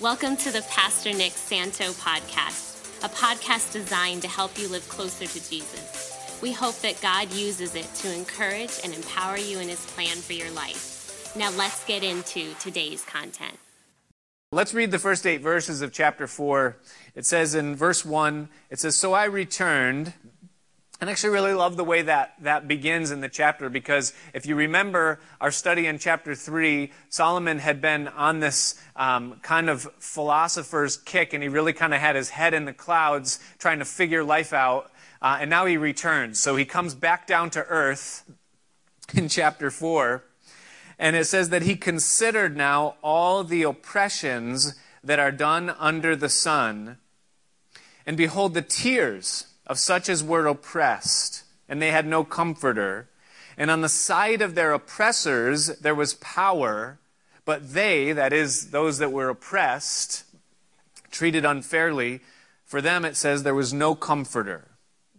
Welcome to the Pastor Nick Santo podcast, a podcast designed to help you live closer to Jesus. We hope that God uses it to encourage and empower you in his plan for your life. Now let's get into today's content. Let's read the first 8 verses of chapter 4. It says in verse 1, it says, "So I returned." And I actually really love the way that begins in the chapter, because if you remember our study in chapter 3, Solomon had been on this kind of philosopher's kick, and he really kind of had his head in the clouds trying to figure life out, and now he returns. So he comes back down to earth in chapter 4, and it says that he considered now all the oppressions that are done under the sun, and behold, the tears of such as were oppressed, and they had no comforter. And on the side of their oppressors there was power, but they, that is, those that were oppressed, treated unfairly, for them, it says, there was no comforter.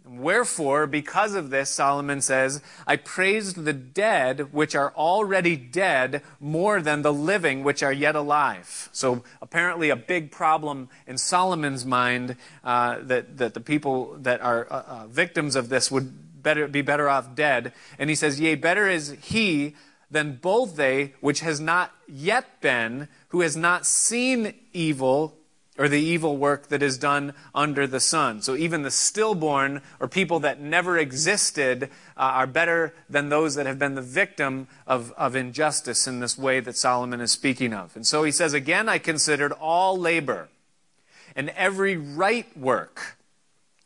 Wherefore, because of this, Solomon says, I praised the dead which are already dead more than the living which are yet alive. So apparently a big problem in Solomon's mind that the people that are victims of this would be better off dead. And he says, yea, better is he than both they which has not yet been, who has not seen evil, or the evil work that is done under the sun. So even the stillborn, or people that never existed, are better than those that have been the victim of injustice in this way that Solomon is speaking of. And so he says, again, I considered all labor and every right work,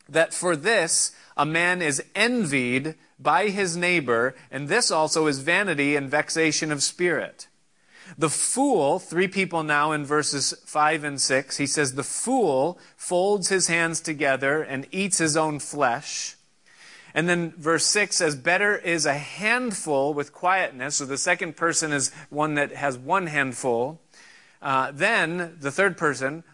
that for this a man is envied by his neighbor, and this also is vanity and vexation of spirit. The fool, 3 people now in verses 5 and 6, he says, the fool folds his hands together and eats his own flesh. And then verse 6 says, better is a handful with quietness. So the second person is one that has one handful. Then the third person,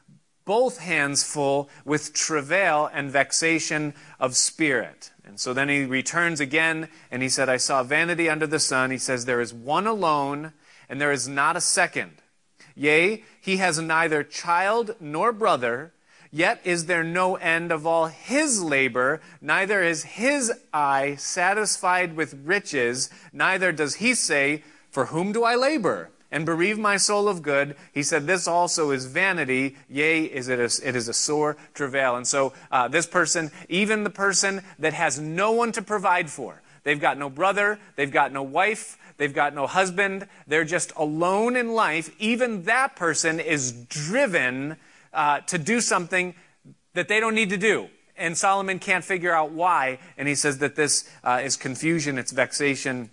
both hands full with travail and vexation of spirit. And so then he returns again, and he said, I saw vanity under the sun. He says, there is one alone, and there is not a second. Yea, he has neither child nor brother, yet is there no end of all his labor, neither is his eye satisfied with riches, neither does he say, for whom do I labor, and bereave my soul of good? He said, this also is vanity, yea, it is a sore travail. And so this person, even the person that has no one to provide for, they've got no brother, they've got no wife, they've got no husband, they're just alone in life. Even that person is driven to do something that they don't need to do. And Solomon can't figure out why. And he says that this is confusion, it's vexation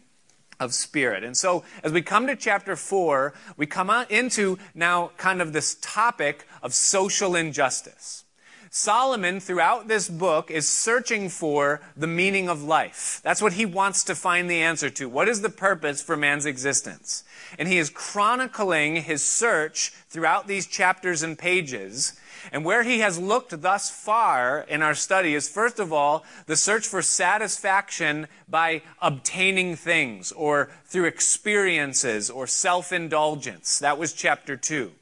of spirit. And so as we come to chapter 4, we come into now kind of this topic of social injustice. Solomon, throughout this book, is searching for the meaning of life. That's what he wants to find the answer to. What is the purpose for man's existence? And he is chronicling his search throughout these chapters and pages. And where he has looked thus far in our study is, first of all, the search for satisfaction by obtaining things, or through experiences, or self-indulgence. That was chapter 2.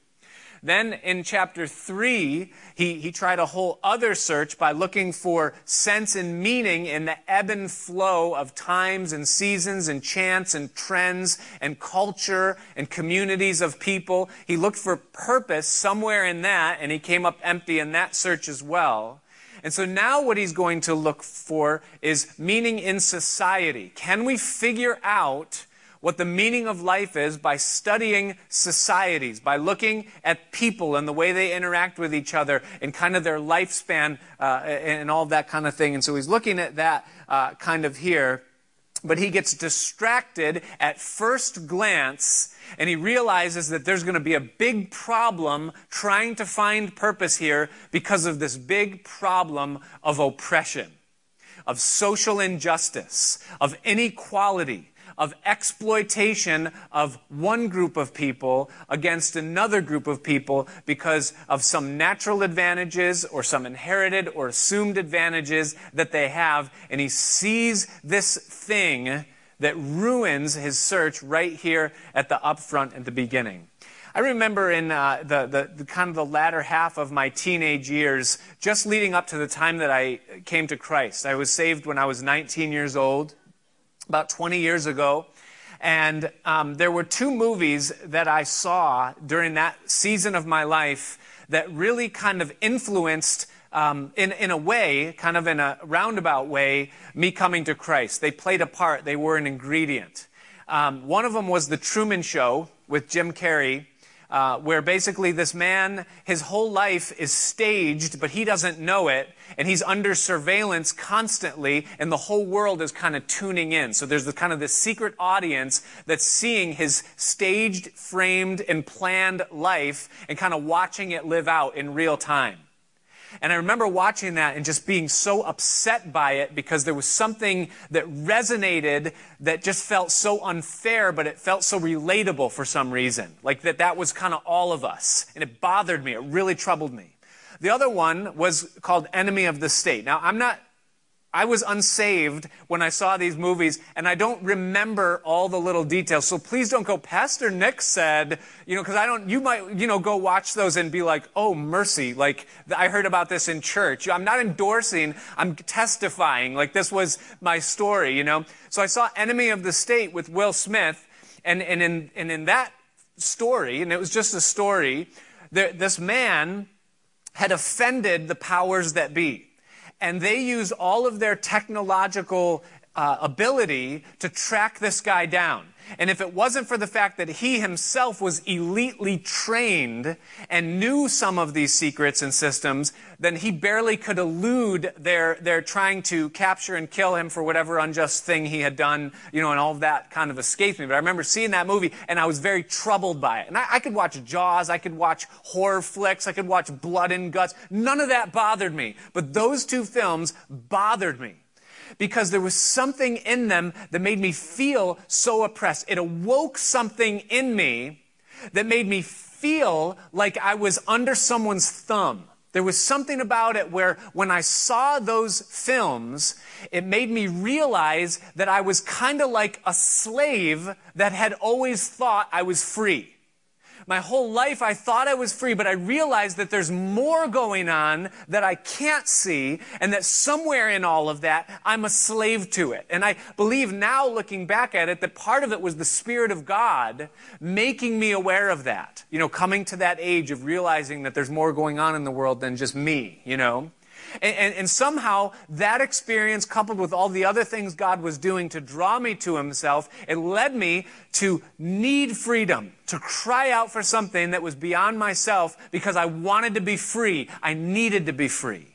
Then in chapter 3, he tried a whole other search by looking for sense and meaning in the ebb and flow of times and seasons and chance and trends and culture and communities of people. He looked for purpose somewhere in that, and he came up empty in that search as well. And so now what he's going to look for is meaning in society. Can we figure out what the meaning of life is by studying societies, by looking at people and the way they interact with each other and kind of their lifespan and all that kind of thing. And so he's looking at that kind of here. But he gets distracted at first glance, and he realizes that there's going to be a big problem trying to find purpose here because of this big problem of oppression, of social injustice, of inequality, of exploitation of one group of people against another group of people because of some natural advantages or some inherited or assumed advantages that they have. And he sees this thing that ruins his search right here at the upfront, at the beginning. I remember in the kind of the latter half of my teenage years, just leading up to the time that I came to Christ. I was saved when I was 19 years old, about 20 years ago. And there were two movies that I saw during that season of my life that really kind of influenced, in a way, kind of in a roundabout way, me coming to Christ. They played a part. They were an ingredient. One of them was The Truman Show with Jim Carrey, where basically this man, his whole life is staged, but he doesn't know it, and he's under surveillance constantly, and the whole world is kind of tuning in. So there's kind of this secret audience that's seeing his staged, framed, and planned life and kind of watching it live out in real time. And I remember watching that and just being so upset by it because there was something that resonated that just felt so unfair, but it felt so relatable for some reason. Like that was kind of all of us. And it bothered me. It really troubled me. The other one was called Enemy of the State. Now, I was unsaved when I saw these movies, and I don't remember all the little details. So please don't go, Pastor Nick said, because you might, go watch those and be like, oh, mercy, like I heard about this in church. I'm not endorsing, I'm testifying, like this was my story, So I saw Enemy of the State with Will Smith, and in that story, and it was just a story, this man had offended the powers that be. And they use all of their technological ability to track this guy down. And if it wasn't for the fact that he himself was elitely trained and knew some of these secrets and systems, then he barely could elude their trying to capture and kill him for whatever unjust thing he had done, and all of that kind of escaped me. But I remember seeing that movie, and I was very troubled by it. And I could watch Jaws, I could watch horror flicks, I could watch blood and guts. None of that bothered me. But those two films bothered me, because there was something in them that made me feel so oppressed. It awoke something in me that made me feel like I was under someone's thumb. There was something about it where when I saw those films, it made me realize that I was kind of like a slave that had always thought I was free. My whole life I thought I was free, but I realized that there's more going on that I can't see, and that somewhere in all of that, I'm a slave to it. And I believe now, looking back at it, that part of it was the Spirit of God making me aware of that. Coming to that age of realizing that there's more going on in the world than just me, And somehow, that experience, coupled with all the other things God was doing to draw me to himself, it led me to need freedom, to cry out for something that was beyond myself because I wanted to be free. I needed to be free.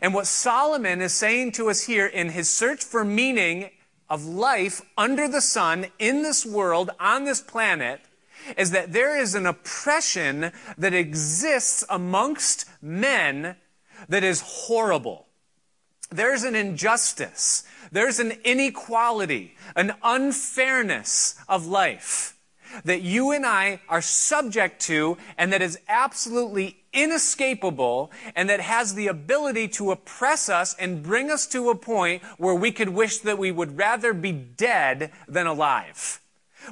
And what Solomon is saying to us here in his search for meaning of life under the sun, in this world, on this planet, is that there is an oppression that exists amongst men that is horrible. There's an injustice. There's an inequality, an unfairness of life that you and I are subject to, and that is absolutely inescapable, and that has the ability to oppress us and bring us to a point where we could wish that we would rather be dead than alive.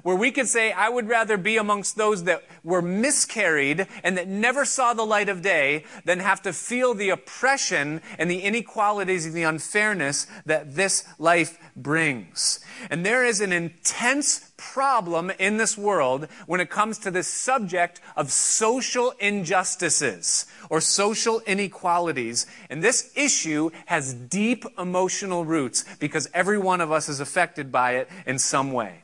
Where we could say, I would rather be amongst those that were miscarried and that never saw the light of day than have to feel the oppression and the inequalities and the unfairness that this life brings. And there is an intense problem in this world when it comes to this subject of social injustices or social inequalities. And this issue has deep emotional roots because every one of us is affected by it in some way.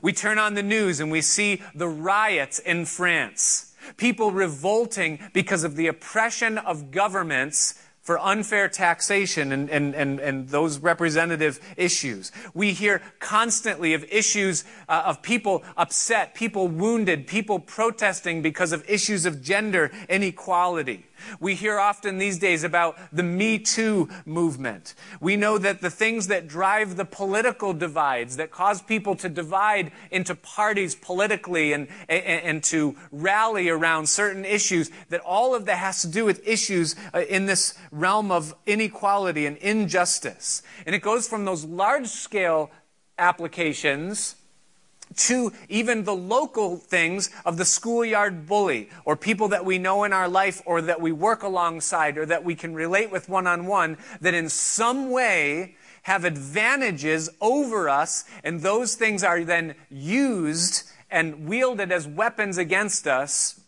We turn on the news and we see the riots in France. People revolting because of the oppression of governments for unfair taxation and those representative issues. We hear constantly of issues of people upset, people wounded, people protesting because of issues of gender inequality. We hear often these days about the Me Too movement. We know that the things that drive the political divides, that cause people to divide into parties politically and to rally around certain issues, that all of that has to do with issues in this realm of inequality and injustice. And it goes from those large-scale applications to even the local things of the schoolyard bully or people that we know in our life or that we work alongside or that we can relate with one-on-one that in some way have advantages over us, and those things are then used and wielded as weapons against us,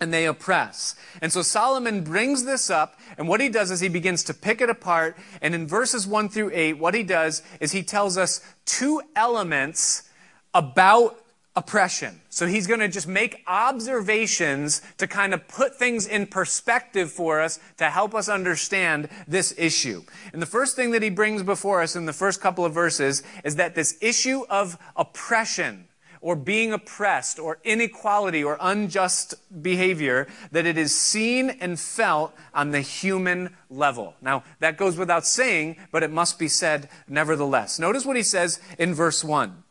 and they oppress. And so Solomon brings this up, and what he does is he begins to pick it apart, and in verses 1 through 8, what he does is he tells us two elements about oppression. So he's going to just make observations to kind of put things in perspective for us to help us understand this issue. And the first thing that he brings before us in the first couple of verses is that this issue of oppression or being oppressed or inequality or unjust behavior, that it is seen and felt on the human level. Now, that goes without saying, but it must be said nevertheless. Notice what he says in verse 1.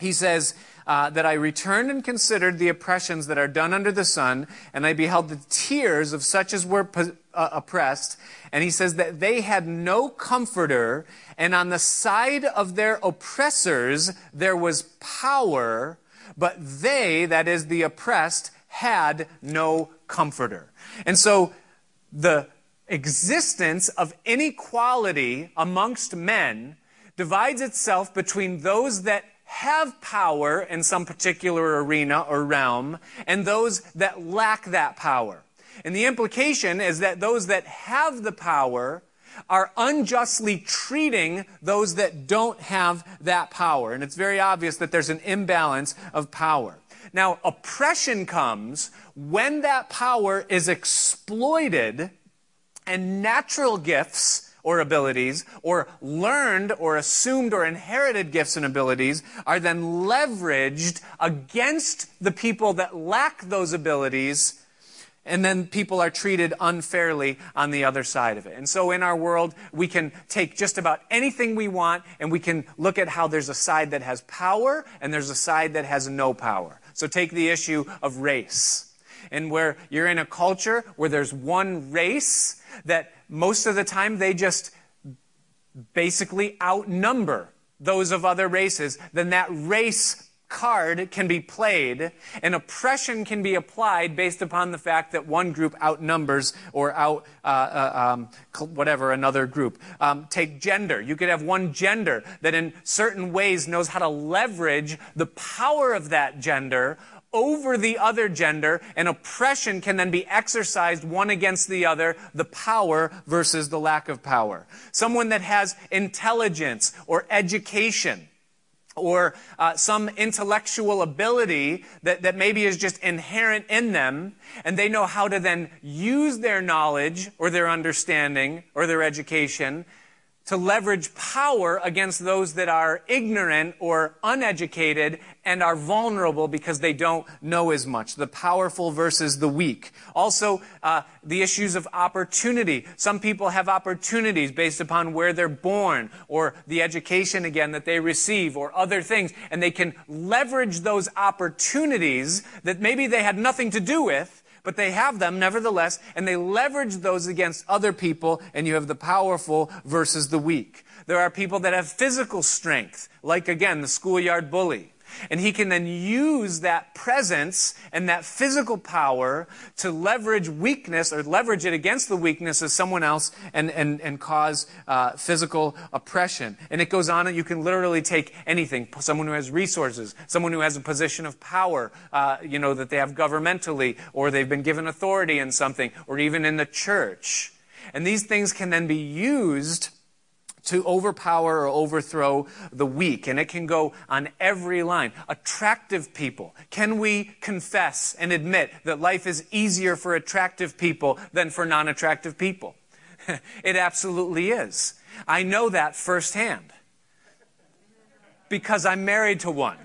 He says that I returned and considered the oppressions that are done under the sun, and I beheld the tears of such as were oppressed. And he says that they had no comforter, and on the side of their oppressors there was power, but they, that is the oppressed, had no comforter. And so the existence of inequality amongst men divides itself between those that have power in some particular arena or realm, and those that lack that power. And the implication is that those that have the power are unjustly treating those that don't have that power. And it's very obvious that there's an imbalance of power. Now, oppression comes when that power is exploited, and natural gifts or abilities, or learned or assumed or inherited gifts and abilities are then leveraged against the people that lack those abilities, and then people are treated unfairly on the other side of it. And so in our world, we can take just about anything we want, and we can look at how there's a side that has power, and there's a side that has no power. So take the issue of race. And where you're in a culture where there's one race that most of the time they just basically outnumber those of other races, then that race card can be played, and oppression can be applied based upon the fact that one group outnumbers or whatever another group. Take gender. You could have one gender that in certain ways knows how to leverage the power of that gender over the other gender, and oppression can then be exercised one against the other, the power versus the lack of power. Someone that has intelligence or education or some intellectual ability that maybe is just inherent in them, and they know how to then use their knowledge or their understanding or their education to leverage power against those that are ignorant or uneducated and are vulnerable because they don't know as much. The powerful versus the weak. Also, the issues of opportunity. Some people have opportunities based upon where they're born or the education, again, that they receive or other things, and they can leverage those opportunities that maybe they had nothing to do with, but they have them nevertheless, and they leverage those against other people, and you have the powerful versus the weak. There are people that have physical strength, like, again, the schoolyard bully. And he can then use that presence and that physical power to leverage weakness or leverage it against the weakness of someone else and cause physical oppression. And it goes on, and you can literally take anything. Someone who has resources, someone who has a position of power, that they have governmentally, or they've been given authority in something, or even in the church. And these things can then be used to overpower or overthrow the weak. And it can go on every line. Attractive people. Can we confess and admit that life is easier for attractive people than for non-attractive people? It absolutely is. I know that firsthand because I'm married to one.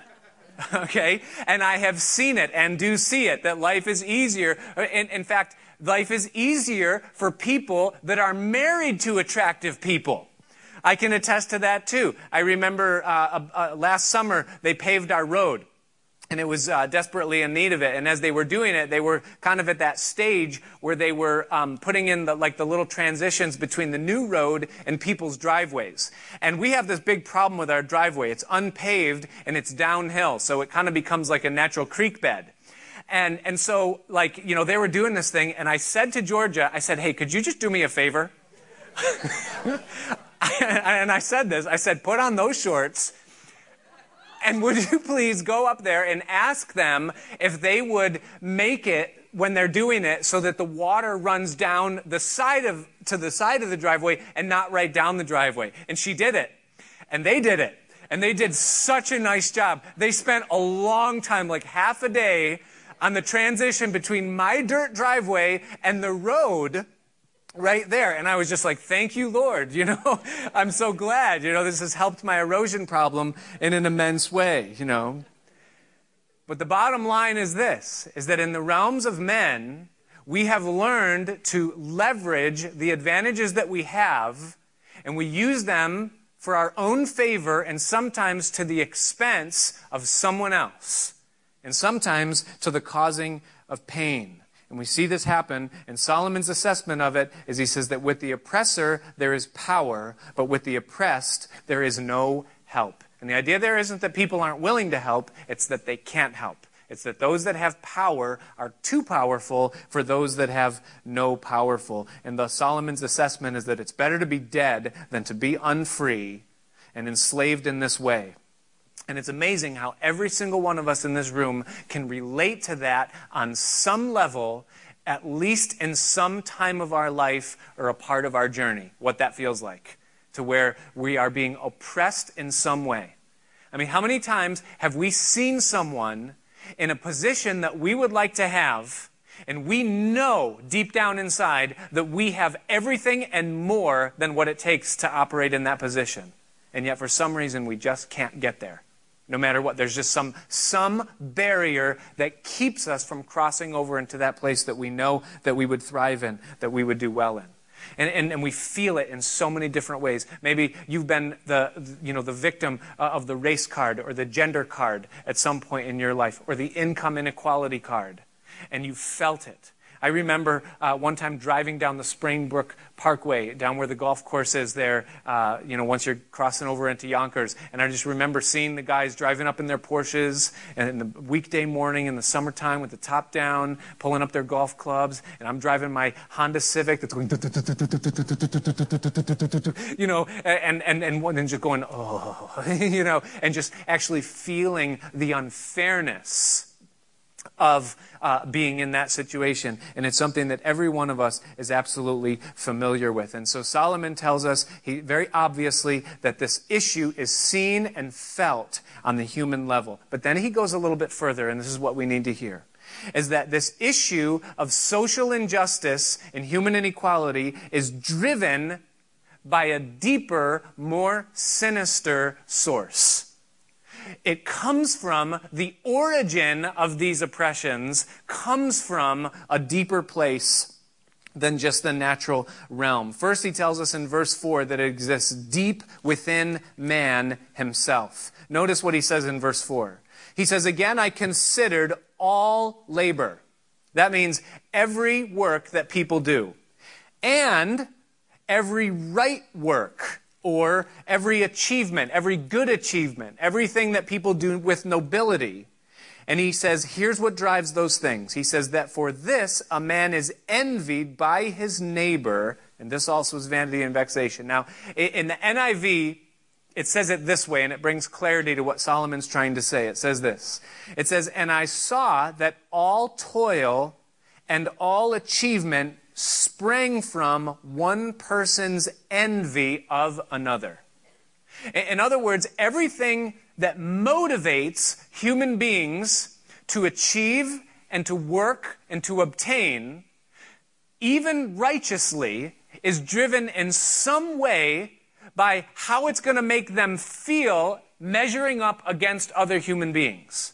Okay? And I have seen it and do see it, that life is easier. In fact, life is easier for people that are married to attractive people. I can attest to that, too. I remember last summer, they paved our road. And it was desperately in need of it. And as they were doing it, they were kind of at that stage where they were putting in the little transitions between the new road and people's driveways. And we have this big problem with our driveway. It's unpaved and it's downhill. So it kind of becomes like a natural creek bed. And so, like, you know, they were doing this thing. And I said to Georgia, I said, hey, could you just do me a favor? And I said this. I said, put on those shorts. And would you please go up there and ask them if they would make it when they're doing it so that the water runs down the side of, to the side of the driveway and not right down the driveway. And she did it. And they did it. And they did such a nice job. They spent a long time, like half a day, on the transition between my dirt driveway and the road right there. And I was just like, thank you, Lord, you know, I'm so glad, you know, this has helped my erosion problem in an immense way, you know. But the bottom line is this, is that in the realms of men, we have learned to leverage the advantages that we have, and we use them for our own favor and sometimes to the expense of someone else, and sometimes to the causing of pain. And we see this happen, and Solomon's assessment of it is he says that with the oppressor there is power, but with the oppressed there is no help. And the idea there isn't that people aren't willing to help, it's that they can't help. It's that those that have power are too powerful for those that have no powerful. And thus Solomon's assessment is that it's better to be dead than to be unfree and enslaved in this way. And it's amazing how every single one of us in this room can relate to that on some level, at least in some time of our life or a part of our journey, what that feels like, to where we are being oppressed in some way. I mean, how many times have we seen someone in a position that we would like to have, and we know deep down inside that we have everything and more than what it takes to operate in that position? And yet for some reason we just can't get there. No matter what, there's just some barrier that keeps us from crossing over into that place that we know that we would thrive in, that we would do well in. And we feel it in so many different ways. Maybe you've been the victim of the race card or the gender card at some point in your life, or the income inequality card, and you felt it. I remember one time driving down the Sprain Brook Parkway, down where the golf course is there, once you're crossing over into Yonkers. And I just remember seeing the guys driving up in their Porsches and in the weekday morning in the summertime with the top down, pulling up their golf clubs. And I'm driving my Honda Civic that's going, you know, and just going, oh, you know, and just actually feeling the unfairness of being in that situation. And it's something that every one of us is absolutely familiar with. And so Solomon tells us, he very obviously, that this issue is seen and felt on the human level. But then he goes a little bit further, and this is what we need to hear, is that this issue of social injustice and human inequality is driven by a deeper, more sinister source. It comes from the origin of these oppressions, comes from a deeper place than just the natural realm. First, he tells us in verse 4 that it exists deep within man himself. Notice what he says in verse 4. He says, again, I considered all labor. That means every work that people do, and every right work, or every achievement, every good achievement, everything that people do with nobility. And he says, here's what drives those things. He says that for this, a man is envied by his neighbor, and this also is vanity and vexation. Now, in the NIV, it says it this way, and it brings clarity to what Solomon's trying to say. It says this. It says, and I saw that all toil and all achievement sprang from one person's envy of another. In other words, everything that motivates human beings to achieve and to work and to obtain, even righteously, is driven in some way by how it's going to make them feel measuring up against other human beings.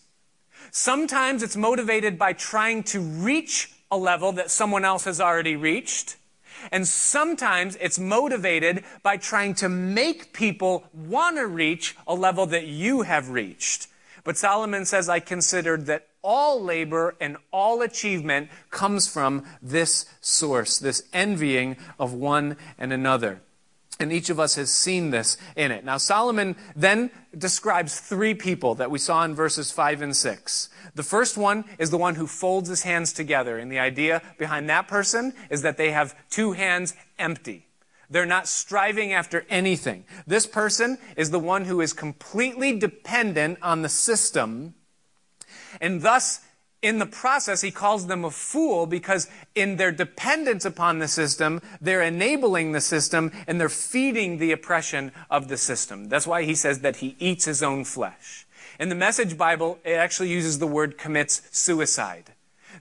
Sometimes it's motivated by trying to reach a level that someone else has already reached. And sometimes it's motivated by trying to make people want to reach a level that you have reached. But Solomon says, I considered that all labor and all achievement comes from this source, this envying of one and another. And each of us has seen this in it. Now, Solomon then describes three people that we saw in verses 5 and 6. The first one is the one who folds his hands together. And the idea behind that person is that they have two hands empty. They're not striving after anything. This person is the one who is completely dependent on the system. And thus, in the process, he calls them a fool, because in their dependence upon the system, they're enabling the system and they're feeding the oppression of the system. That's why he says that he eats his own flesh. In the Message Bible, it actually uses the word commits suicide.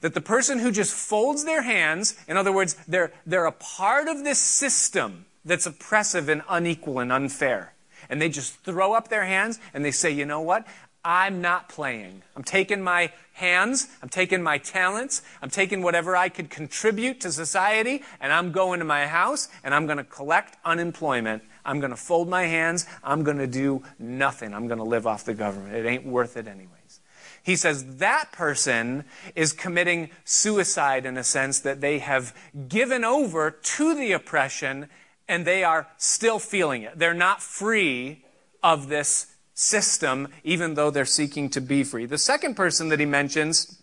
That the person who just folds their hands, in other words, they're a part of this system that's oppressive and unequal and unfair. And they just throw up their hands and they say, you know what? I'm not playing. I'm taking my hands, I'm taking my talents, I'm taking whatever I could contribute to society, and I'm going to my house, and I'm going to collect unemployment. I'm going to fold my hands. I'm going to do nothing. I'm going to live off the government. It ain't worth it anyways. He says that person is committing suicide, in a sense that they have given over to the oppression, and they are still feeling it. They're not free of this system, even though they're seeking to be free. The second person that he mentions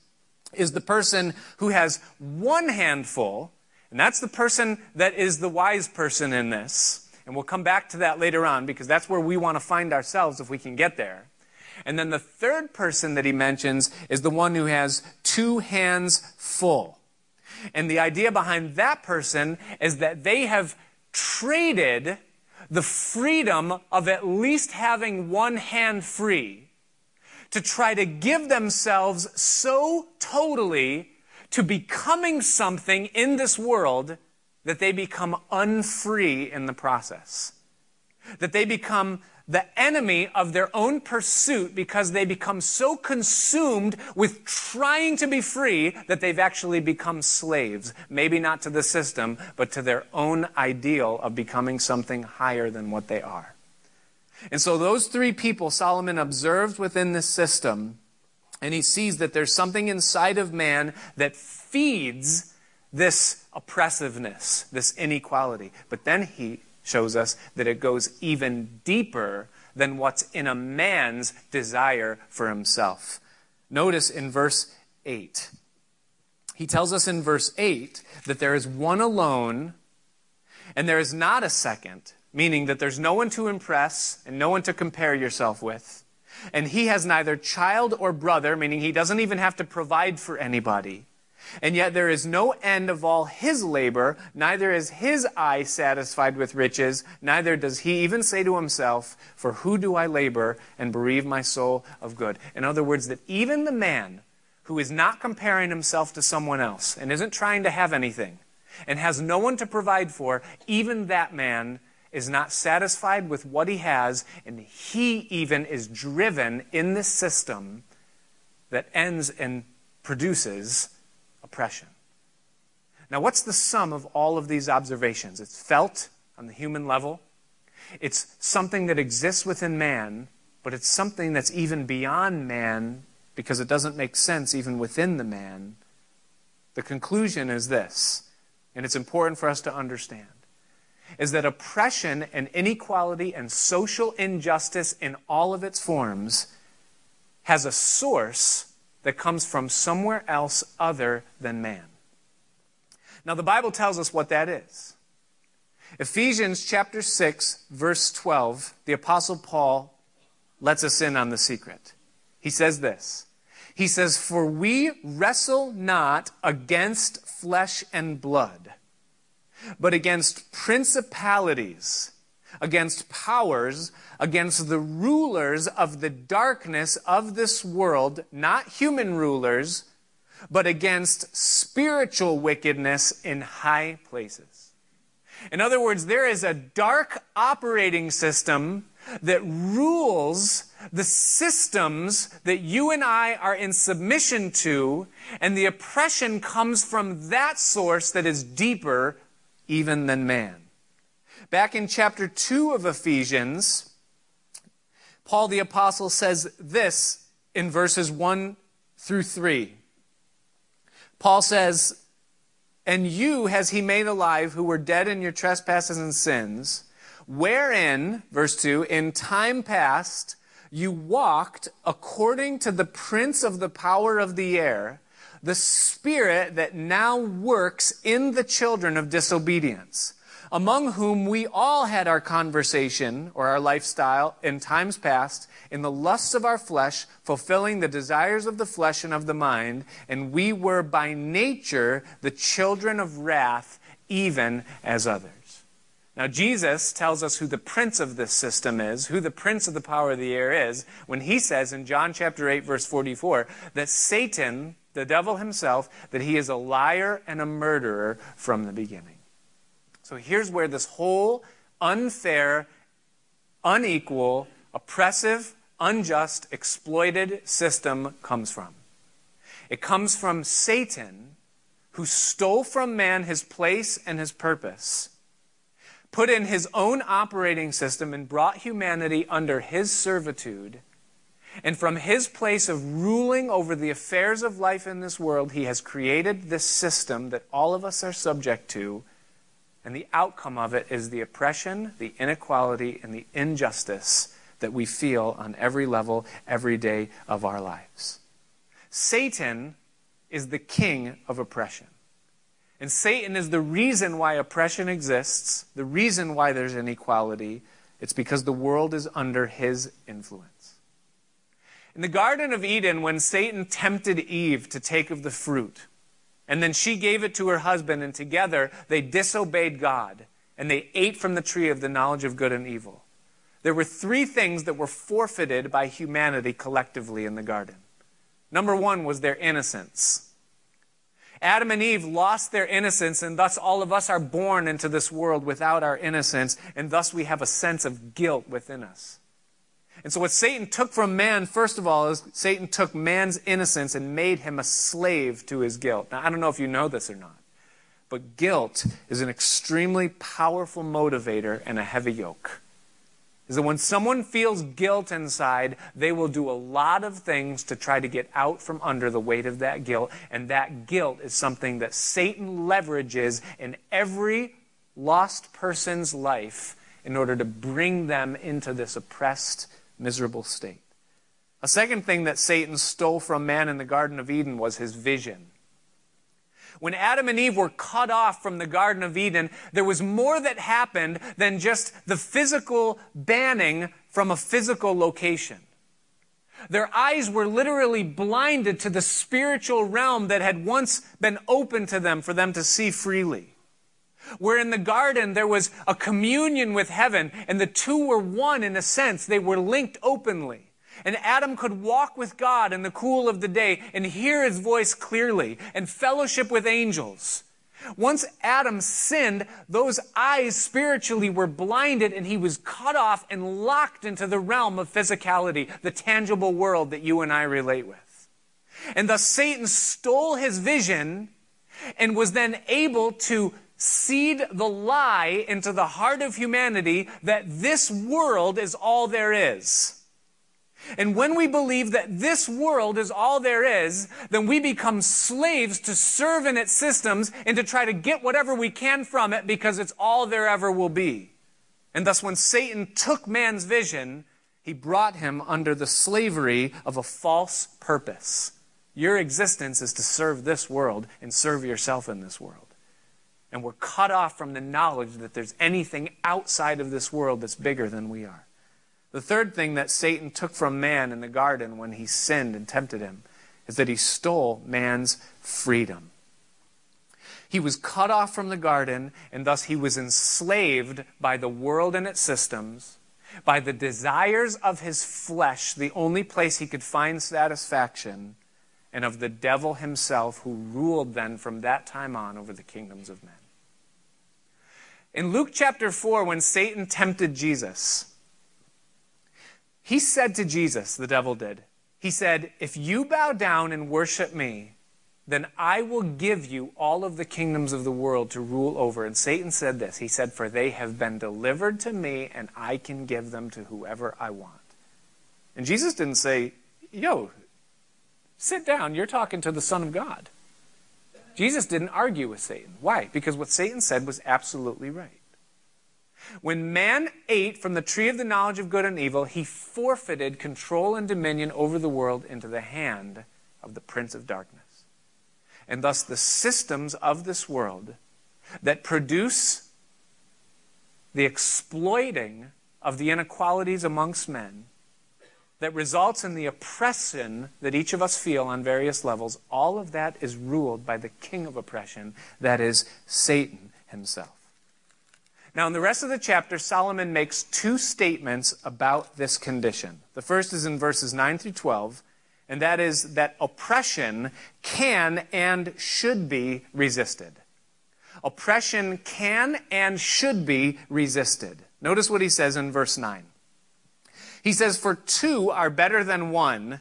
is the person who has one handful, and that's the person that is the wise person in this. And we'll come back to that later on, because that's where we want to find ourselves if we can get there. And then the third person that he mentions is the one who has two hands full. And the idea behind that person is that they have traded the freedom of at least having one hand free to try to give themselves so totally to becoming something in this world that they become unfree in the process. That they become the enemy of their own pursuit, because they become so consumed with trying to be free that they've actually become slaves. Maybe not to the system, but to their own ideal of becoming something higher than what they are. And so those three people Solomon observed within this system, and he sees that there's something inside of man that feeds this oppressiveness, this inequality. But then he shows us that it goes even deeper than what's in a man's desire for himself. Notice in verse 8. He tells us in verse 8 that there is one alone and there is not a second, meaning that there's no one to impress and no one to compare yourself with. And he has neither child or brother, meaning he doesn't even have to provide for anybody. And yet there is no end of all his labor, neither is his eye satisfied with riches, neither does he even say to himself, for who do I labor and bereave my soul of good? In other words, that even the man who is not comparing himself to someone else and isn't trying to have anything and has no one to provide for, even that man is not satisfied with what he has, and he even is driven in this system that ends and produces oppression. Now, what's the sum of all of these observations? It's felt on the human level. It's something that exists within man, but it's something that's even beyond man, because it doesn't make sense even within the man. The conclusion is this, and it's important for us to understand, is that oppression and inequality and social injustice in all of its forms has a source that comes from somewhere else other than man. Now, the Bible tells us what that is. Ephesians chapter 6, verse 12, the Apostle Paul lets us in on the secret. He says this. He says, for we wrestle not against flesh and blood, but against principalities, against powers, against the rulers of the darkness of this world, not human rulers, but against spiritual wickedness in high places. In other words, there is a dark operating system that rules the systems that you and I are in submission to, and the oppression comes from that source that is deeper even than man. Back in chapter 2 of Ephesians, Paul the Apostle says this in verses 1 through 3. Paul says, "And you has he made alive who were dead in your trespasses and sins, wherein," verse 2, "in time past you walked according to the prince of the power of the air, the spirit that now works in the children of disobedience, among whom we all had our conversation," or our lifestyle, "in times past, in the lusts of our flesh, fulfilling the desires of the flesh and of the mind, and we were by nature the children of wrath, even as others." Now, Jesus tells us who the prince of this system is, who the prince of the power of the air is, when he says in John chapter 8, verse 44, that Satan, the devil himself, that he is a liar and a murderer from the beginning. So here's where this whole unfair, unequal, oppressive, unjust, exploited system comes from. It comes from Satan, who stole from man his place and his purpose, put in his own operating system and brought humanity under his servitude. And from his place of ruling over the affairs of life in this world, he has created this system that all of us are subject to. And the outcome of it is the oppression, the inequality, and the injustice that we feel on every level, every day of our lives. Satan is the king of oppression. And Satan is the reason why oppression exists, the reason why there's inequality. It's because the world is under his influence. In the Garden of Eden, when Satan tempted Eve to take of the fruit, and then she gave it to her husband, and together they disobeyed God, and they ate from the tree of the knowledge of good and evil. There were three things that were forfeited by humanity collectively in the garden. Number one was their innocence. Adam and Eve lost their innocence, and thus all of us are born into this world without our innocence, and thus we have a sense of guilt within us. And so what Satan took from man, first of all, is Satan took man's innocence and made him a slave to his guilt. Now, I don't know if you know this or not, but guilt is an extremely powerful motivator and a heavy yoke. Is that when someone feels guilt inside, they will do a lot of things to try to get out from under the weight of that guilt. And that guilt is something that Satan leverages in every lost person's life in order to bring them into this oppressed, miserable state. A second thing that Satan stole from man in the Garden of Eden was his vision. When Adam and Eve were cut off from the Garden of Eden, there was more that happened than just the physical banning from a physical location. Their eyes were literally blinded to the spiritual realm that had once been open to them for them to see freely. Where in the garden there was a communion with heaven, and the two were one in a sense. They were linked openly. And Adam could walk with God in the cool of the day and hear his voice clearly and fellowship with angels. Once Adam sinned, those eyes spiritually were blinded, and he was cut off and locked into the realm of physicality, the tangible world that you and I relate with. And thus Satan stole his vision and was then able to seed the lie into the heart of humanity that this world is all there is. And when we believe that this world is all there is, then we become slaves to serve in its systems and to try to get whatever we can from it because it's all there ever will be. And thus when Satan took man's vision, he brought him under the slavery of a false purpose. Your existence is to serve this world and serve yourself in this world. And we're cut off from the knowledge that there's anything outside of this world that's bigger than we are. The third thing that Satan took from man in the garden when he sinned and tempted him is that he stole man's freedom. He was cut off from the garden, and thus he was enslaved by the world and its systems, by the desires of his flesh, the only place he could find satisfaction, and of the devil himself, who ruled then from that time on over the kingdoms of men. In Luke chapter 4, when Satan tempted Jesus, he said to Jesus, the devil did, he said, "If you bow down and worship me, then I will give you all of the kingdoms of the world to rule over." And Satan said this, he said, "For they have been delivered to me, and I can give them to whoever I want." And Jesus didn't say, "Yo, Sit down. You're talking to the Son of God. Jesus didn't argue with Satan. Why? Because what Satan said was absolutely right. When man ate from the tree of the knowledge of good and evil, he forfeited control and dominion over the world into the hand of the Prince of Darkness. And thus the systems of this world that produce the exploiting of the inequalities amongst men that results in the oppression that each of us feel on various levels, all of that is ruled by the king of oppression, that is Satan himself. Now, in the rest of the chapter, Solomon makes two statements about this condition. The first is in verses 9 through 12, and that is that oppression can and should be resisted. Oppression can and should be resisted. Notice what he says in verse 9. He says, "For two are better than one,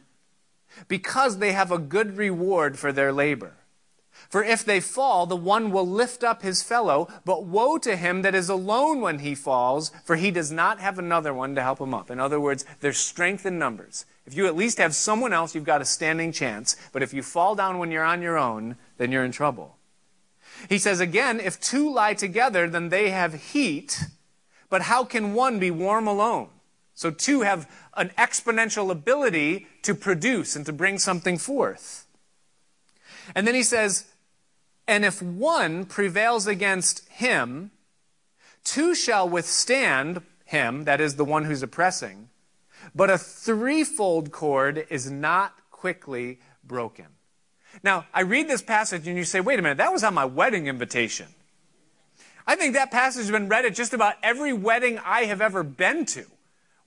because they have a good reward for their labor. For if they fall, the one will lift up his fellow, but woe to him that is alone when he falls, for he does not have another one to help him up." In other words, there's strength in numbers. If you at least have someone else, you've got a standing chance. But if you fall down when you're on your own, then you're in trouble. He says again, "If two lie together, then they have heat, but how can one be warm alone?" So two have an exponential ability to produce and to bring something forth. And then he says, "And if one prevails against him, two shall withstand him," that is the one who's oppressing, "but a threefold cord is not quickly broken." Now, I read this passage and you say, wait a minute, that was on my wedding invitation. I think that passage has been read at just about every wedding I have ever been to.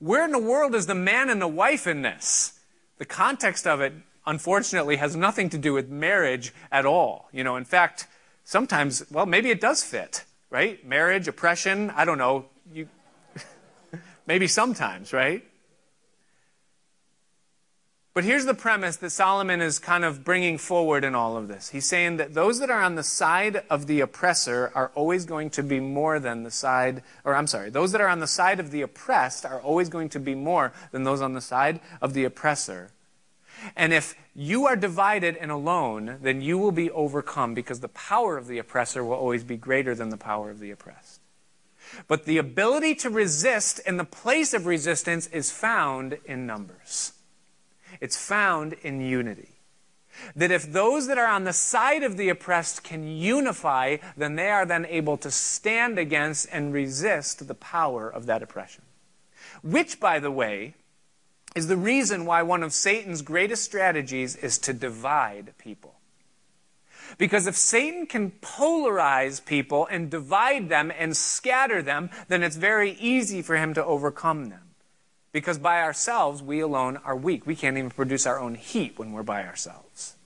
Where in the world is the man and the wife in this? The context of it, unfortunately, has nothing to do with marriage at all. You know, in fact, sometimes, well, maybe it does fit, right? Marriage, oppression, I don't know. Maybe sometimes, right? But here's the premise that Solomon is kind of bringing forward in all of this. He's saying that those that are on the side of the oppressor are always going to be more than the side, or I'm sorry, those that are on the side of the oppressed are always going to be more than those on the side of the oppressor. And if you are divided and alone, then you will be overcome because the power of the oppressor will always be greater than the power of the oppressed. But the ability to resist and the place of resistance is found in numbers. It's found in unity. That if those that are on the side of the oppressed can unify, then they are then able to stand against and resist the power of that oppression. Which, by the way, is the reason why one of Satan's greatest strategies is to divide people. Because if Satan can polarize people and divide them and scatter them, then it's very easy for him to overcome them. Because by ourselves, we alone are weak. We can't even produce our own heat when we're by ourselves.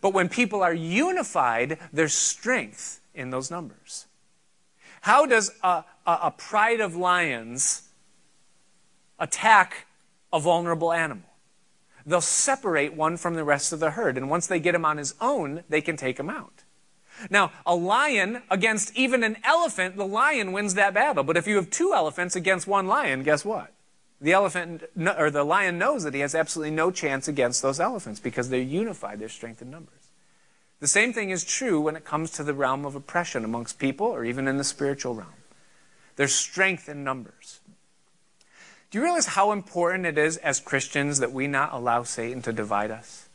But when people are unified, there's strength in those numbers. How does a pride of lions attack a vulnerable animal? They'll separate one from the rest of the herd, and once they get him on his own, they can take him out. Now, a lion against even an elephant, the lion wins that battle. But if you have two elephants against one lion, guess what? The elephant, or the lion, knows that he has absolutely no chance against those elephants because they're unified, they're strength in numbers. The same thing is true when it comes to the realm of oppression amongst people or even in the spiritual realm. There's strength in numbers. Do you realize how important it is as Christians that we not allow Satan to divide us?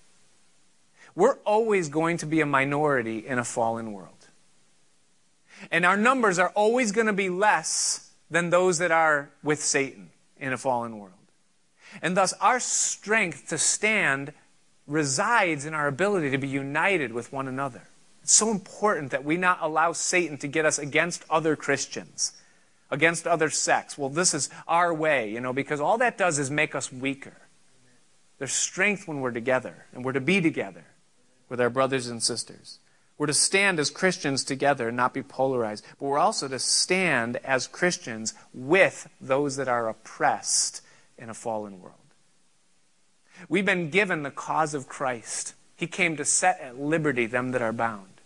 We're always going to be a minority in a fallen world. And our numbers are always going to be less than those that are with Satan in a fallen world. And thus our strength to stand resides in our ability to be united with one another. It's so important that we not allow Satan to get us against other Christians, against other sects. Well, this is our way, you know, because all that does is make us weaker. There's strength when we're together, and we're to be together with our brothers and sisters. We're to stand as Christians together and not be polarized, but we're also to stand as Christians with those that are oppressed in a fallen world. We've been given the cause of Christ. He came to set at liberty them that are bound.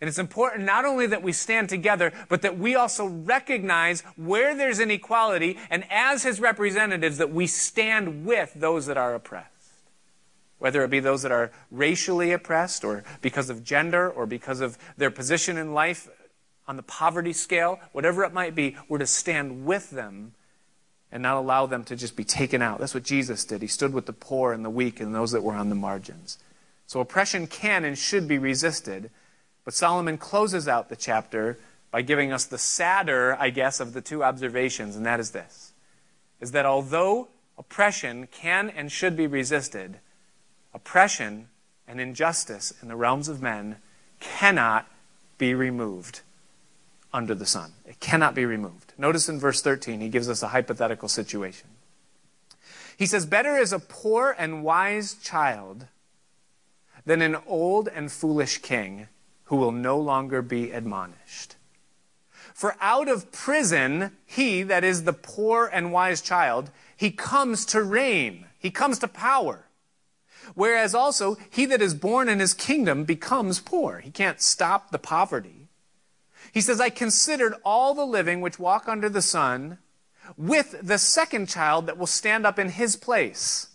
And it's important not only that we stand together, but that we also recognize where there's inequality, and as his representatives, that we stand with those that are oppressed. whether it be those that are racially oppressed or because of gender or because of their position in life on the poverty scale, whatever it might be, we're to stand with them and not allow them to just be taken out. That's what Jesus did. He stood with the poor and the weak and those that were on the margins. So oppression can and should be resisted, but Solomon closes out the chapter by giving us the sadder, I guess, of the two observations, and that is this, is that although oppression can and should be resisted, oppression and injustice in the realms of men cannot be removed under the sun. It cannot be removed. Notice in verse 13, he gives us a hypothetical situation. He says, "Better is a poor and wise child than an old and foolish king who will no longer be admonished. For out of prison, he, that is the poor and wise child, he comes to reign. He comes to power. Whereas also, he that is born in his kingdom becomes poor." He can't stop the poverty. He says, "I considered all the living which walk under the sun with the second child that will stand up in his place,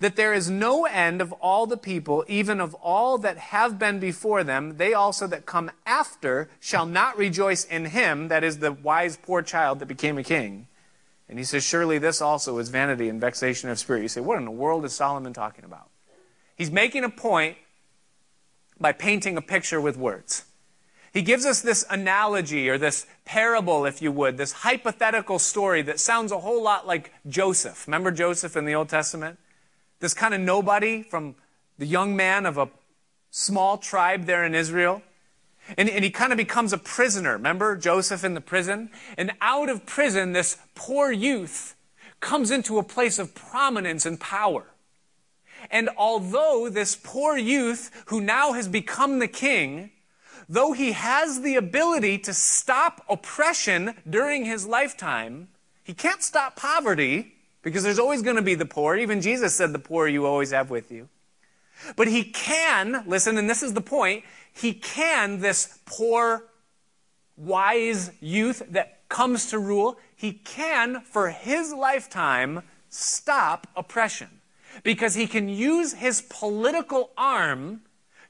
that there is no end of all the people, even of all that have been before them. They also that come after shall not rejoice in him," that is the wise poor child that became a king. And he says, "Surely this also is vanity and vexation of spirit." You say, what in the world is Solomon talking about? He's making a point by painting a picture with words. He gives us this analogy or this parable, if you would, this hypothetical story that sounds a whole lot like Joseph. Remember Joseph in the Old Testament? This kind of nobody from the young man of a small tribe there in Israel. And he kind of becomes a prisoner. Remember Joseph in the prison? And out of prison, this poor youth comes into a place of prominence and power. And although this poor youth, who now has become the king, though he has the ability to stop oppression during his lifetime, he can't stop poverty, because there's always going to be the poor. Even Jesus said the poor you always have with you. But he can, listen, and this is the point, he can, this poor, wise youth that comes to rule, he can, for his lifetime, stop oppression. Because he can use his political arm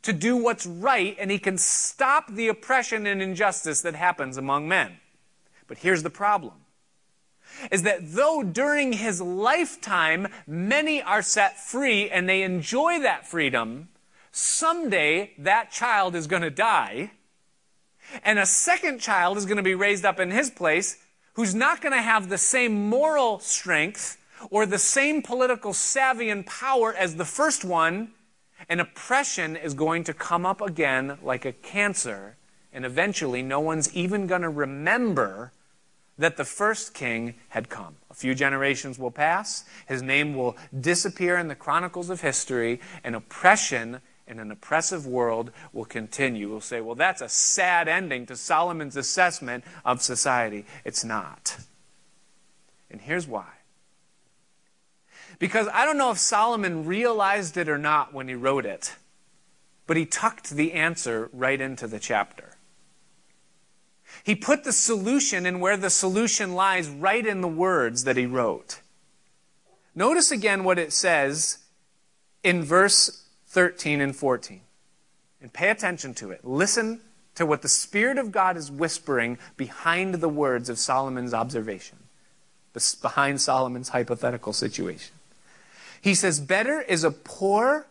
to do what's right, and he can stop the oppression and injustice that happens among men. But here's the problem. Is that though during his lifetime many are set free and they enjoy that freedom, someday that child is going to die, and a second child is going to be raised up in his place who's not going to have the same moral strength or the same political savvy and power as the first one, and oppression is going to come up again like a cancer, and eventually no one's even going to remember that the first king had come. A few generations will pass, his name will disappear in the chronicles of history, and oppression in an oppressive world will continue. We'll say, well, that's a sad ending to Solomon's assessment of society. It's not. And here's why. Because I don't know if Solomon realized it or not when he wrote it, but he tucked the answer right into the chapter. He put the solution and where the solution lies right in the words that he wrote. Notice again what it says in verse 13 and 14. And pay attention to it. Listen to what the Spirit of God is whispering behind the words of Solomon's observation, behind Solomon's hypothetical situation. He says, "Better is a poor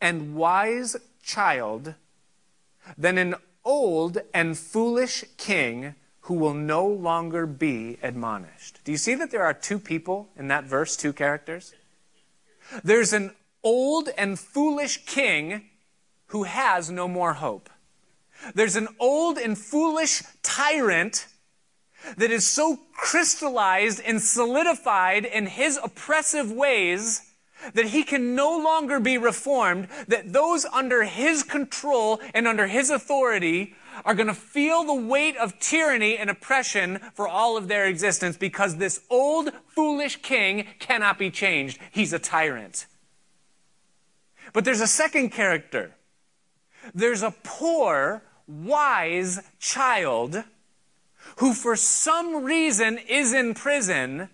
and wise child than an old and foolish king who will no longer be admonished." Do you see that there are two people in that verse, two characters? There's an old and foolish king who has no more hope. There's an old and foolish tyrant that is so crystallized and solidified in his oppressive ways that he can no longer be reformed, that those under his control and under his authority are going to feel the weight of tyranny and oppression for all of their existence, because this old, foolish king cannot be changed. He's a tyrant. But there's a second character. There's a poor, wise child who for some reason is in prison,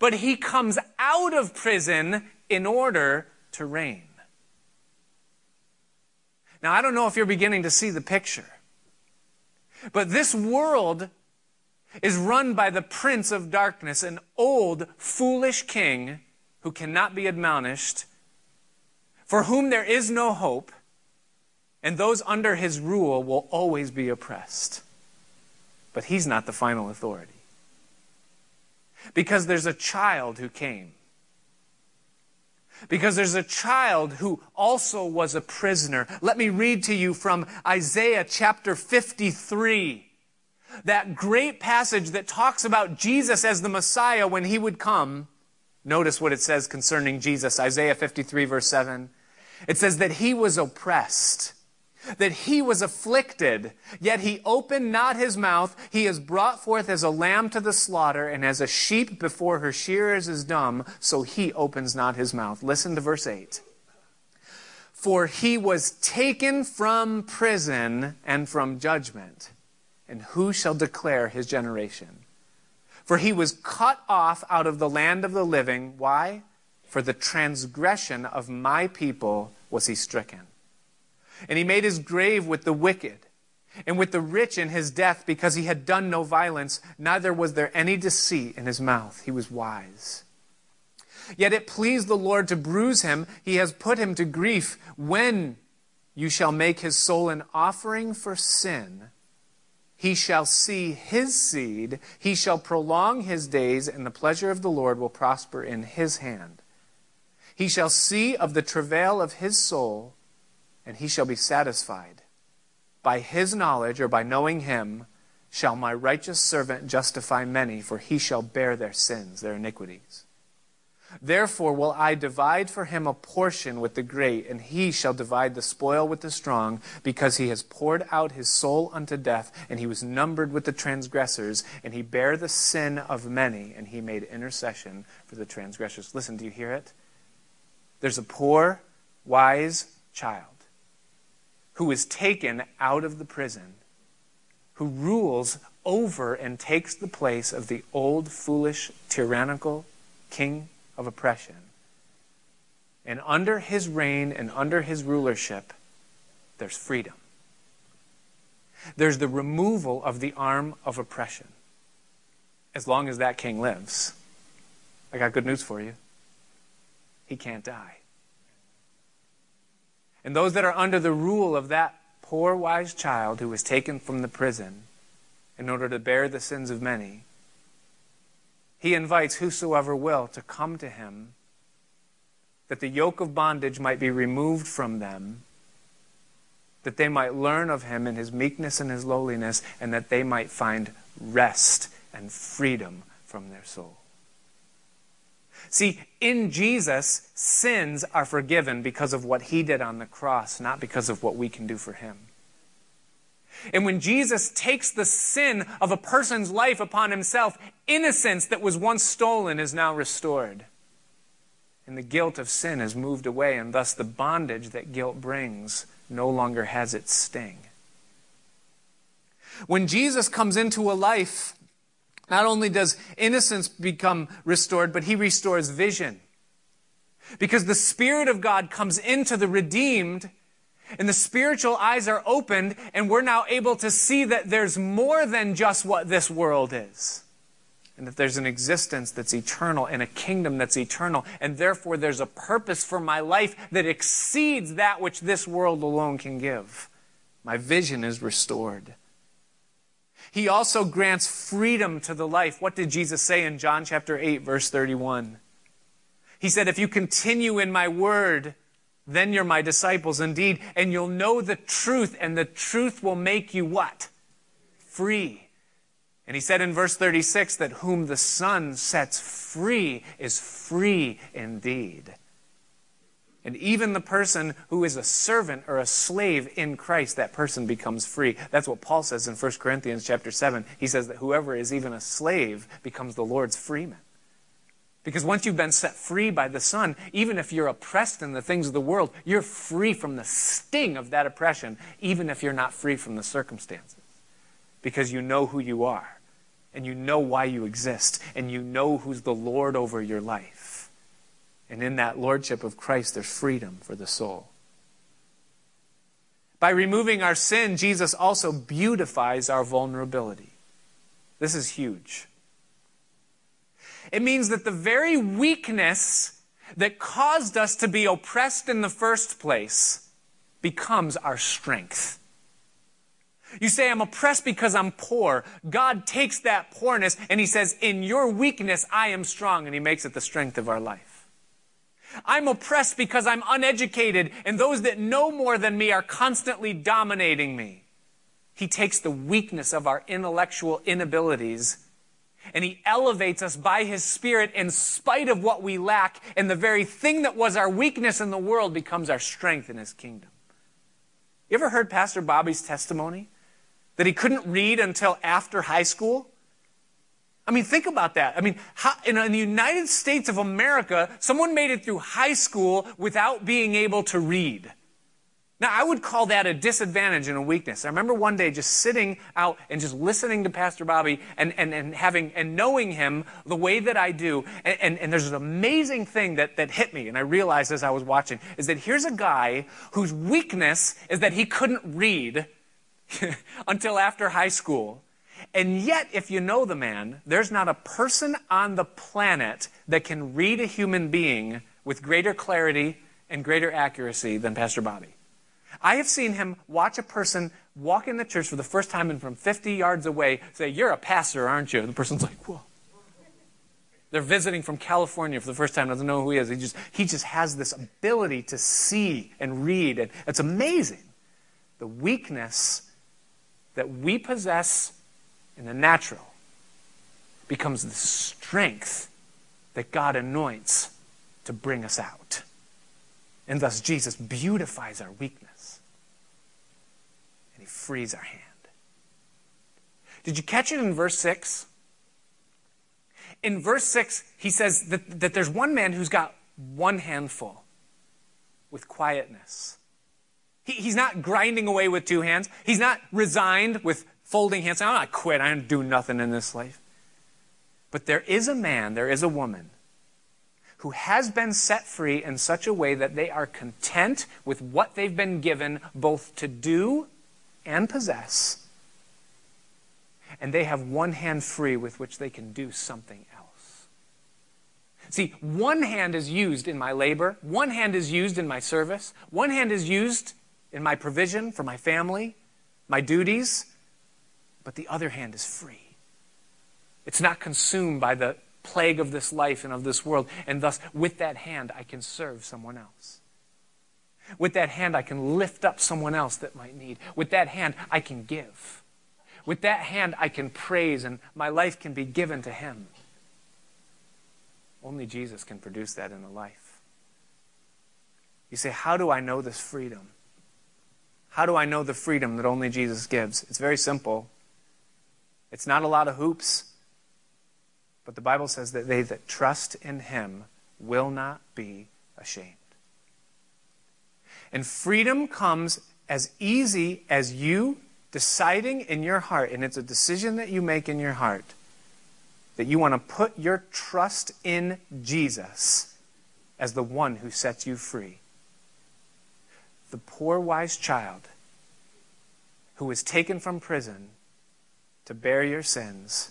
but he comes out of prison in order terrain. Now, I don't know if you're beginning to see the picture, but this world is run by the prince of darkness, an old, foolish king who cannot be admonished, for whom there is no hope, and those under his rule will always be oppressed. But he's not the final authority, because there's a child who came. Because there's a child who also was a prisoner. Let me read to you from Isaiah chapter 53, that great passage that talks about Jesus as the Messiah when he would come. Notice what it says concerning Jesus, Isaiah 53, verse 7. It says that he was oppressed, that he was afflicted, yet he opened not his mouth. He is brought forth as a lamb to the slaughter, and as a sheep before her shearers is dumb, so he opens not his mouth. Listen to verse 8. For he was taken from prison and from judgment, and who shall declare his generation? For he was cut off out of the land of the living. Why? For the transgression of my people was he stricken. And he made his grave with the wicked and with the rich in his death, because he had done no violence, neither was there any deceit in his mouth. He was wise. Yet it pleased the Lord to bruise him. He has put him to grief. When you shall make his soul an offering for sin, he shall see his seed. He shall prolong his days, and the pleasure of the Lord will prosper in his hand. He shall see of the travail of his soul, and he shall be satisfied. By his knowledge, or by knowing him, shall my righteous servant justify many, for he shall bear their sins, their iniquities. Therefore will I divide for him a portion with the great, and he shall divide the spoil with the strong, because he has poured out his soul unto death, and he was numbered with the transgressors, and he bare the sin of many, and he made intercession for the transgressors. Listen, do you hear it? There's a poor, wise child who is taken out of the prison, who rules over and takes the place of the old, foolish, tyrannical king of oppression. And under his reign and under his rulership, there's freedom. There's the removal of the arm of oppression, as long as that king lives. I got good news for you. He can't die. And those that are under the rule of that poor wise child who was taken from the prison in order to bear the sins of many, he invites whosoever will to come to him, that the yoke of bondage might be removed from them, that they might learn of him in his meekness and his lowliness, and that they might find rest and freedom from their soul. See, in Jesus, sins are forgiven because of what he did on the cross, not because of what we can do for him. And when Jesus takes the sin of a person's life upon himself, innocence that was once stolen is now restored. And the guilt of sin is moved away, and thus the bondage that guilt brings no longer has its sting. When Jesus comes into a life, not only does innocence become restored, but he restores vision. Because the Spirit of God comes into the redeemed, and the spiritual eyes are opened, and we're now able to see that there's more than just what this world is. And that there's an existence that's eternal and a kingdom that's eternal, and therefore there's a purpose for my life that exceeds that which this world alone can give. My vision is restored. He also grants freedom to the life. What did Jesus say in John chapter 8, verse 31? He said, if you continue in my word, then you're my disciples indeed, and you'll know the truth, and the truth will make you what? Free. And he said in verse 36 that whom the Son sets free is free indeed. And even the person who is a servant or a slave in Christ, that person becomes free. That's what Paul says in 1 Corinthians chapter 7. He says that whoever is even a slave becomes the Lord's freeman. Because once you've been set free by the Son, even if you're oppressed in the things of the world, you're free from the sting of that oppression, even if you're not free from the circumstances. Because you know who you are, and you know why you exist, and you know who's the Lord over your life. And in that lordship of Christ, there's freedom for the soul. By removing our sin, Jesus also beautifies our vulnerability. This is huge. It means that the very weakness that caused us to be oppressed in the first place becomes our strength. You say, I'm oppressed because I'm poor. God takes that poorness and he says, in your weakness, I am strong. And he makes it the strength of our life. I'm oppressed because I'm uneducated and those that know more than me are constantly dominating me. He takes the weakness of our intellectual inabilities and he elevates us by his Spirit in spite of what we lack. And the very thing that was our weakness in the world becomes our strength in his kingdom. You ever heard Pastor Bobby's testimony? That he couldn't read until after high school? I mean, think about that. I mean, how, in the United States of America, someone made it through high school without being able to read. Now, I would call that a disadvantage and a weakness. I remember one day just sitting out and just listening to Pastor Bobby and knowing him the way that I do. And there's an amazing thing that hit me, and I realized as I was watching, is that here's a guy whose weakness is that he couldn't read until after high school. And yet, if you know the man, there's not a person on the planet that can read a human being with greater clarity and greater accuracy than Pastor Bobby. I have seen him watch a person walk in the church for the first time and from 50 yards away say, you're a pastor, aren't you? And the person's like, whoa. They're visiting from California for the first time, doesn't know who he is. He just has this ability to see and read. And it's amazing. The weakness that we possess in the natural becomes the strength that God anoints to bring us out. And thus Jesus beautifies our weakness. And he frees our hand. Did you catch it in verse 6? In verse 6, he says that there's one man who's got one handful with quietness. He's not grinding away with two hands. He's not resigned with folding hands. I'm not quit. I don't do nothing in this life. But there is a man, there is a woman who has been set free in such a way that they are content with what they've been given both to do and possess. And they have one hand free with which they can do something else. See, one hand is used in my labor. One hand is used in my service. One hand is used in my provision for my family, my duties. But the other hand is free. It's not consumed by the plague of this life and of this world, and thus with that hand I can serve someone else. With that hand I can lift up someone else that might need. With that hand I can give. With that hand I can praise, and my life can be given to him. Only Jesus can produce that in a life. You say, how do I know this freedom? How do I know the freedom that only Jesus gives? It's very simple. It's not a lot of hoops. But the Bible says that they that trust in him will not be ashamed. And freedom comes as easy as you deciding in your heart, and it's a decision that you make in your heart, that you want to put your trust in Jesus as the one who sets you free. The poor wise child who was taken from prison to bear your sins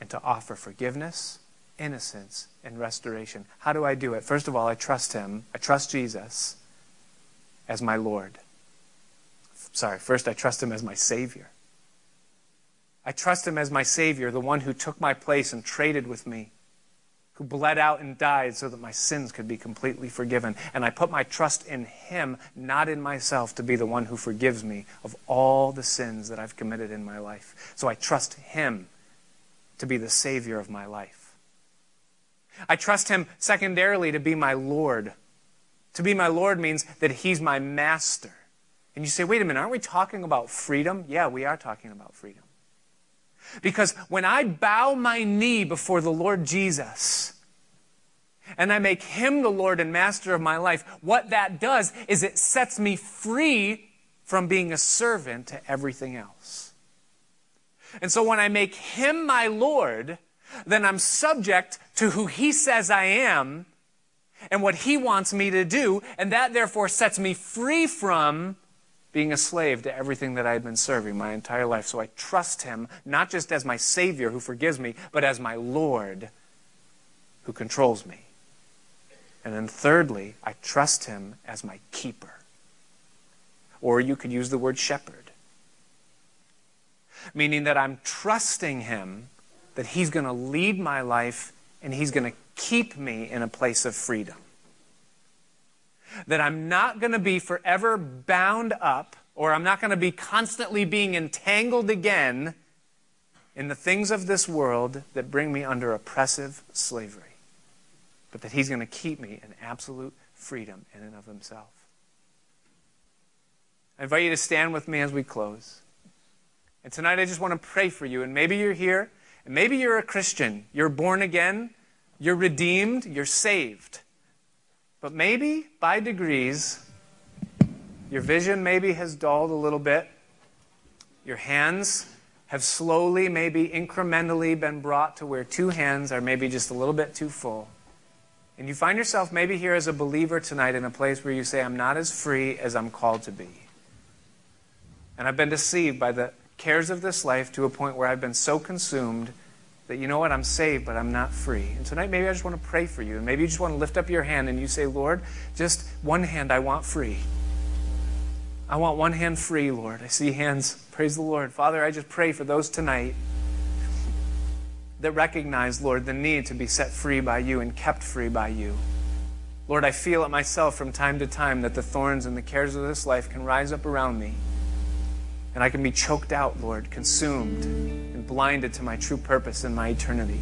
and to offer forgiveness, innocence, and restoration. How do I do it? First of all, I trust him. I trust Jesus as my Lord. First I trust him as my Savior. I trust him as my Savior, the one who took my place and traded with me, who bled out and died so that my sins could be completely forgiven. And I put my trust in him, not in myself, to be the one who forgives me of all the sins that I've committed in my life. So I trust him to be the Savior of my life. I trust him secondarily to be my Lord. To be my Lord means that he's my master. And you say, wait a minute, aren't we talking about freedom? Yeah, we are talking about freedom. Because when I bow my knee before the Lord Jesus, and I make him the Lord and master of my life, what that does is it sets me free from being a servant to everything else. And so when I make him my Lord, then I'm subject to who he says I am and what he wants me to do, and that therefore sets me free from being a slave to everything that I had been serving my entire life. So I trust him, not just as my Savior who forgives me, but as my Lord who controls me. And then thirdly, I trust him as my keeper. Or you could use the word shepherd. Meaning that I'm trusting him that he's going to lead my life and he's going to keep me in a place of freedom. That I'm not going to be forever bound up, or I'm not going to be constantly being entangled again in the things of this world that bring me under oppressive slavery. But that he's going to keep me in absolute freedom in and of himself. I invite you to stand with me as we close. And tonight I just want to pray for you. And maybe you're here, and maybe you're a Christian. You're born again. You're redeemed. You're saved. But maybe, by degrees, your vision maybe has dulled a little bit. Your hands have slowly, maybe incrementally, been brought to where two hands are maybe just a little bit too full. And you find yourself maybe here as a believer tonight in a place where you say, I'm not as free as I'm called to be. And I've been deceived by the cares of this life to a point where I've been so consumed that, you know what, I'm saved, but I'm not free. And tonight, maybe I just want to pray for you. And maybe you just want to lift up your hand and you say, Lord, just one hand I want free. I want one hand free, Lord. I see hands. Praise the Lord. Father, I just pray for those tonight that recognize, Lord, the need to be set free by you and kept free by you. Lord, I feel it myself from time to time that the thorns and the cares of this life can rise up around me. And I can be choked out, Lord, consumed and blinded to my true purpose and my eternity.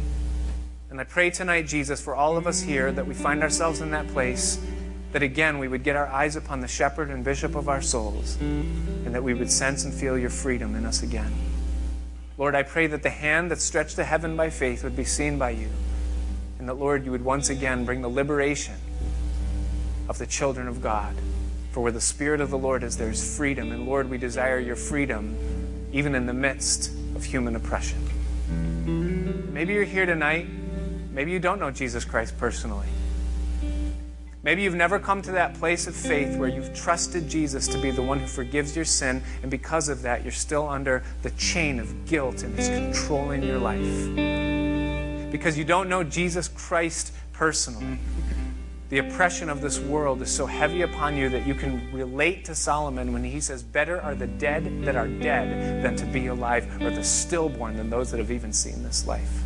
And I pray tonight, Jesus, for all of us here that we find ourselves in that place, that again we would get our eyes upon the shepherd and bishop of our souls, and that we would sense and feel your freedom in us again. Lord, I pray that the hand that's stretched to heaven by faith would be seen by you, and that, Lord, you would once again bring the liberation of the children of God. For where the Spirit of the Lord is, there is freedom. And Lord, we desire your freedom, even in the midst of human oppression. Maybe you're here tonight. Maybe you don't know Jesus Christ personally. Maybe you've never come to that place of faith where you've trusted Jesus to be the one who forgives your sin. And because of that, you're still under the chain of guilt and it's controlling your life. Because you don't know Jesus Christ personally. The oppression of this world is so heavy upon you that you can relate to Solomon when he says, better are the dead that are dead than to be alive, or the stillborn than those that have even seen this life.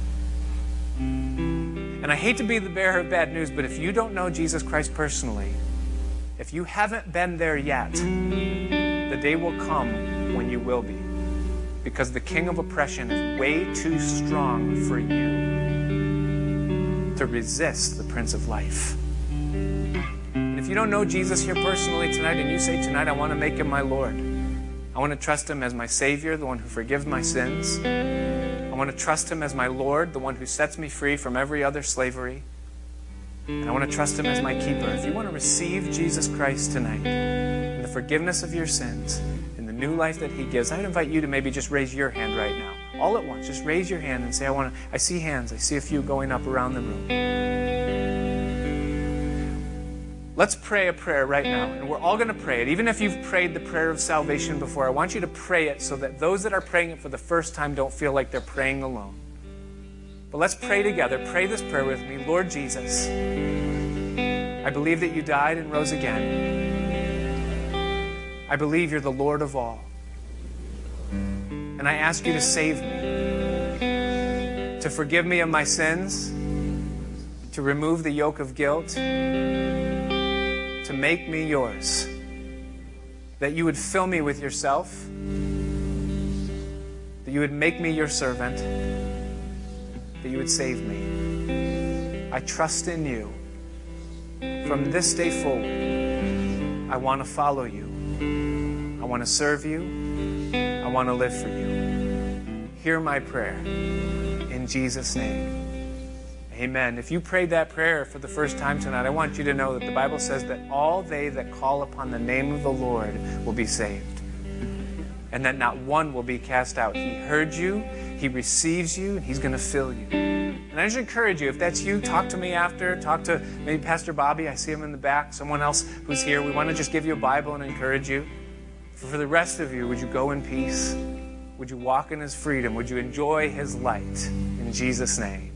And I hate to be the bearer of bad news, but if you don't know Jesus Christ personally, if you haven't been there yet, the day will come when you will be, because the king of oppression is way too strong for you to resist the Prince of Life. If you don't know Jesus here personally tonight, and you say, tonight I want to make him my Lord. I want to trust him as my Savior, the one who forgives my sins. I want to trust him as my Lord, the one who sets me free from every other slavery. And I want to trust him as my keeper. If you want to receive Jesus Christ tonight, and the forgiveness of your sins, and the new life that he gives, I would invite you to maybe just raise your hand right now. All at once, just raise your hand and say, I see hands. I see a few going up around the room. Let's pray a prayer right now, and we're all going to pray it. Even if you've prayed the prayer of salvation before, I want you to pray it so that those that are praying it for the first time don't feel like they're praying alone. But let's pray together. Pray this prayer with me. Lord Jesus, I believe that you died and rose again. I believe you're the Lord of all. And I ask you to save me, to forgive me of my sins, to remove the yoke of guilt, to make me yours, that you would fill me with yourself, that you would make me your servant, that you would save me. I trust in you. From this day forward, I want to follow you. I want to serve you. I want to live for you. Hear my prayer. In Jesus' name. Amen. If you prayed that prayer for the first time tonight, I want you to know that the Bible says that all they that call upon the name of the Lord will be saved, and that not one will be cast out. He heard you, he receives you, and he's going to fill you. And I just encourage you, if that's you, talk to me after. Talk to maybe Pastor Bobby. I see him in the back. Someone else who's here. We want to just give you a Bible and encourage you. For the rest of you, would you go in peace? Would you walk in his freedom? Would you enjoy his light? In Jesus' name.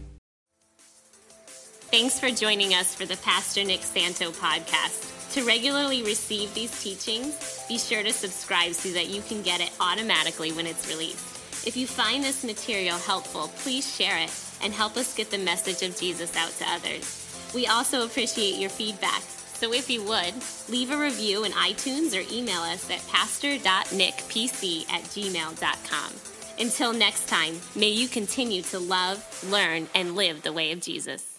Thanks for joining us for the Pastor Nick Santo podcast. To regularly receive these teachings, be sure to subscribe so that you can get it automatically when it's released. If you find this material helpful, please share it and help us get the message of Jesus out to others. We also appreciate your feedback, so if you would, leave a review in iTunes or email us at pastor.nickpc@gmail.com. Until next time, may you continue to love, learn, and live the way of Jesus.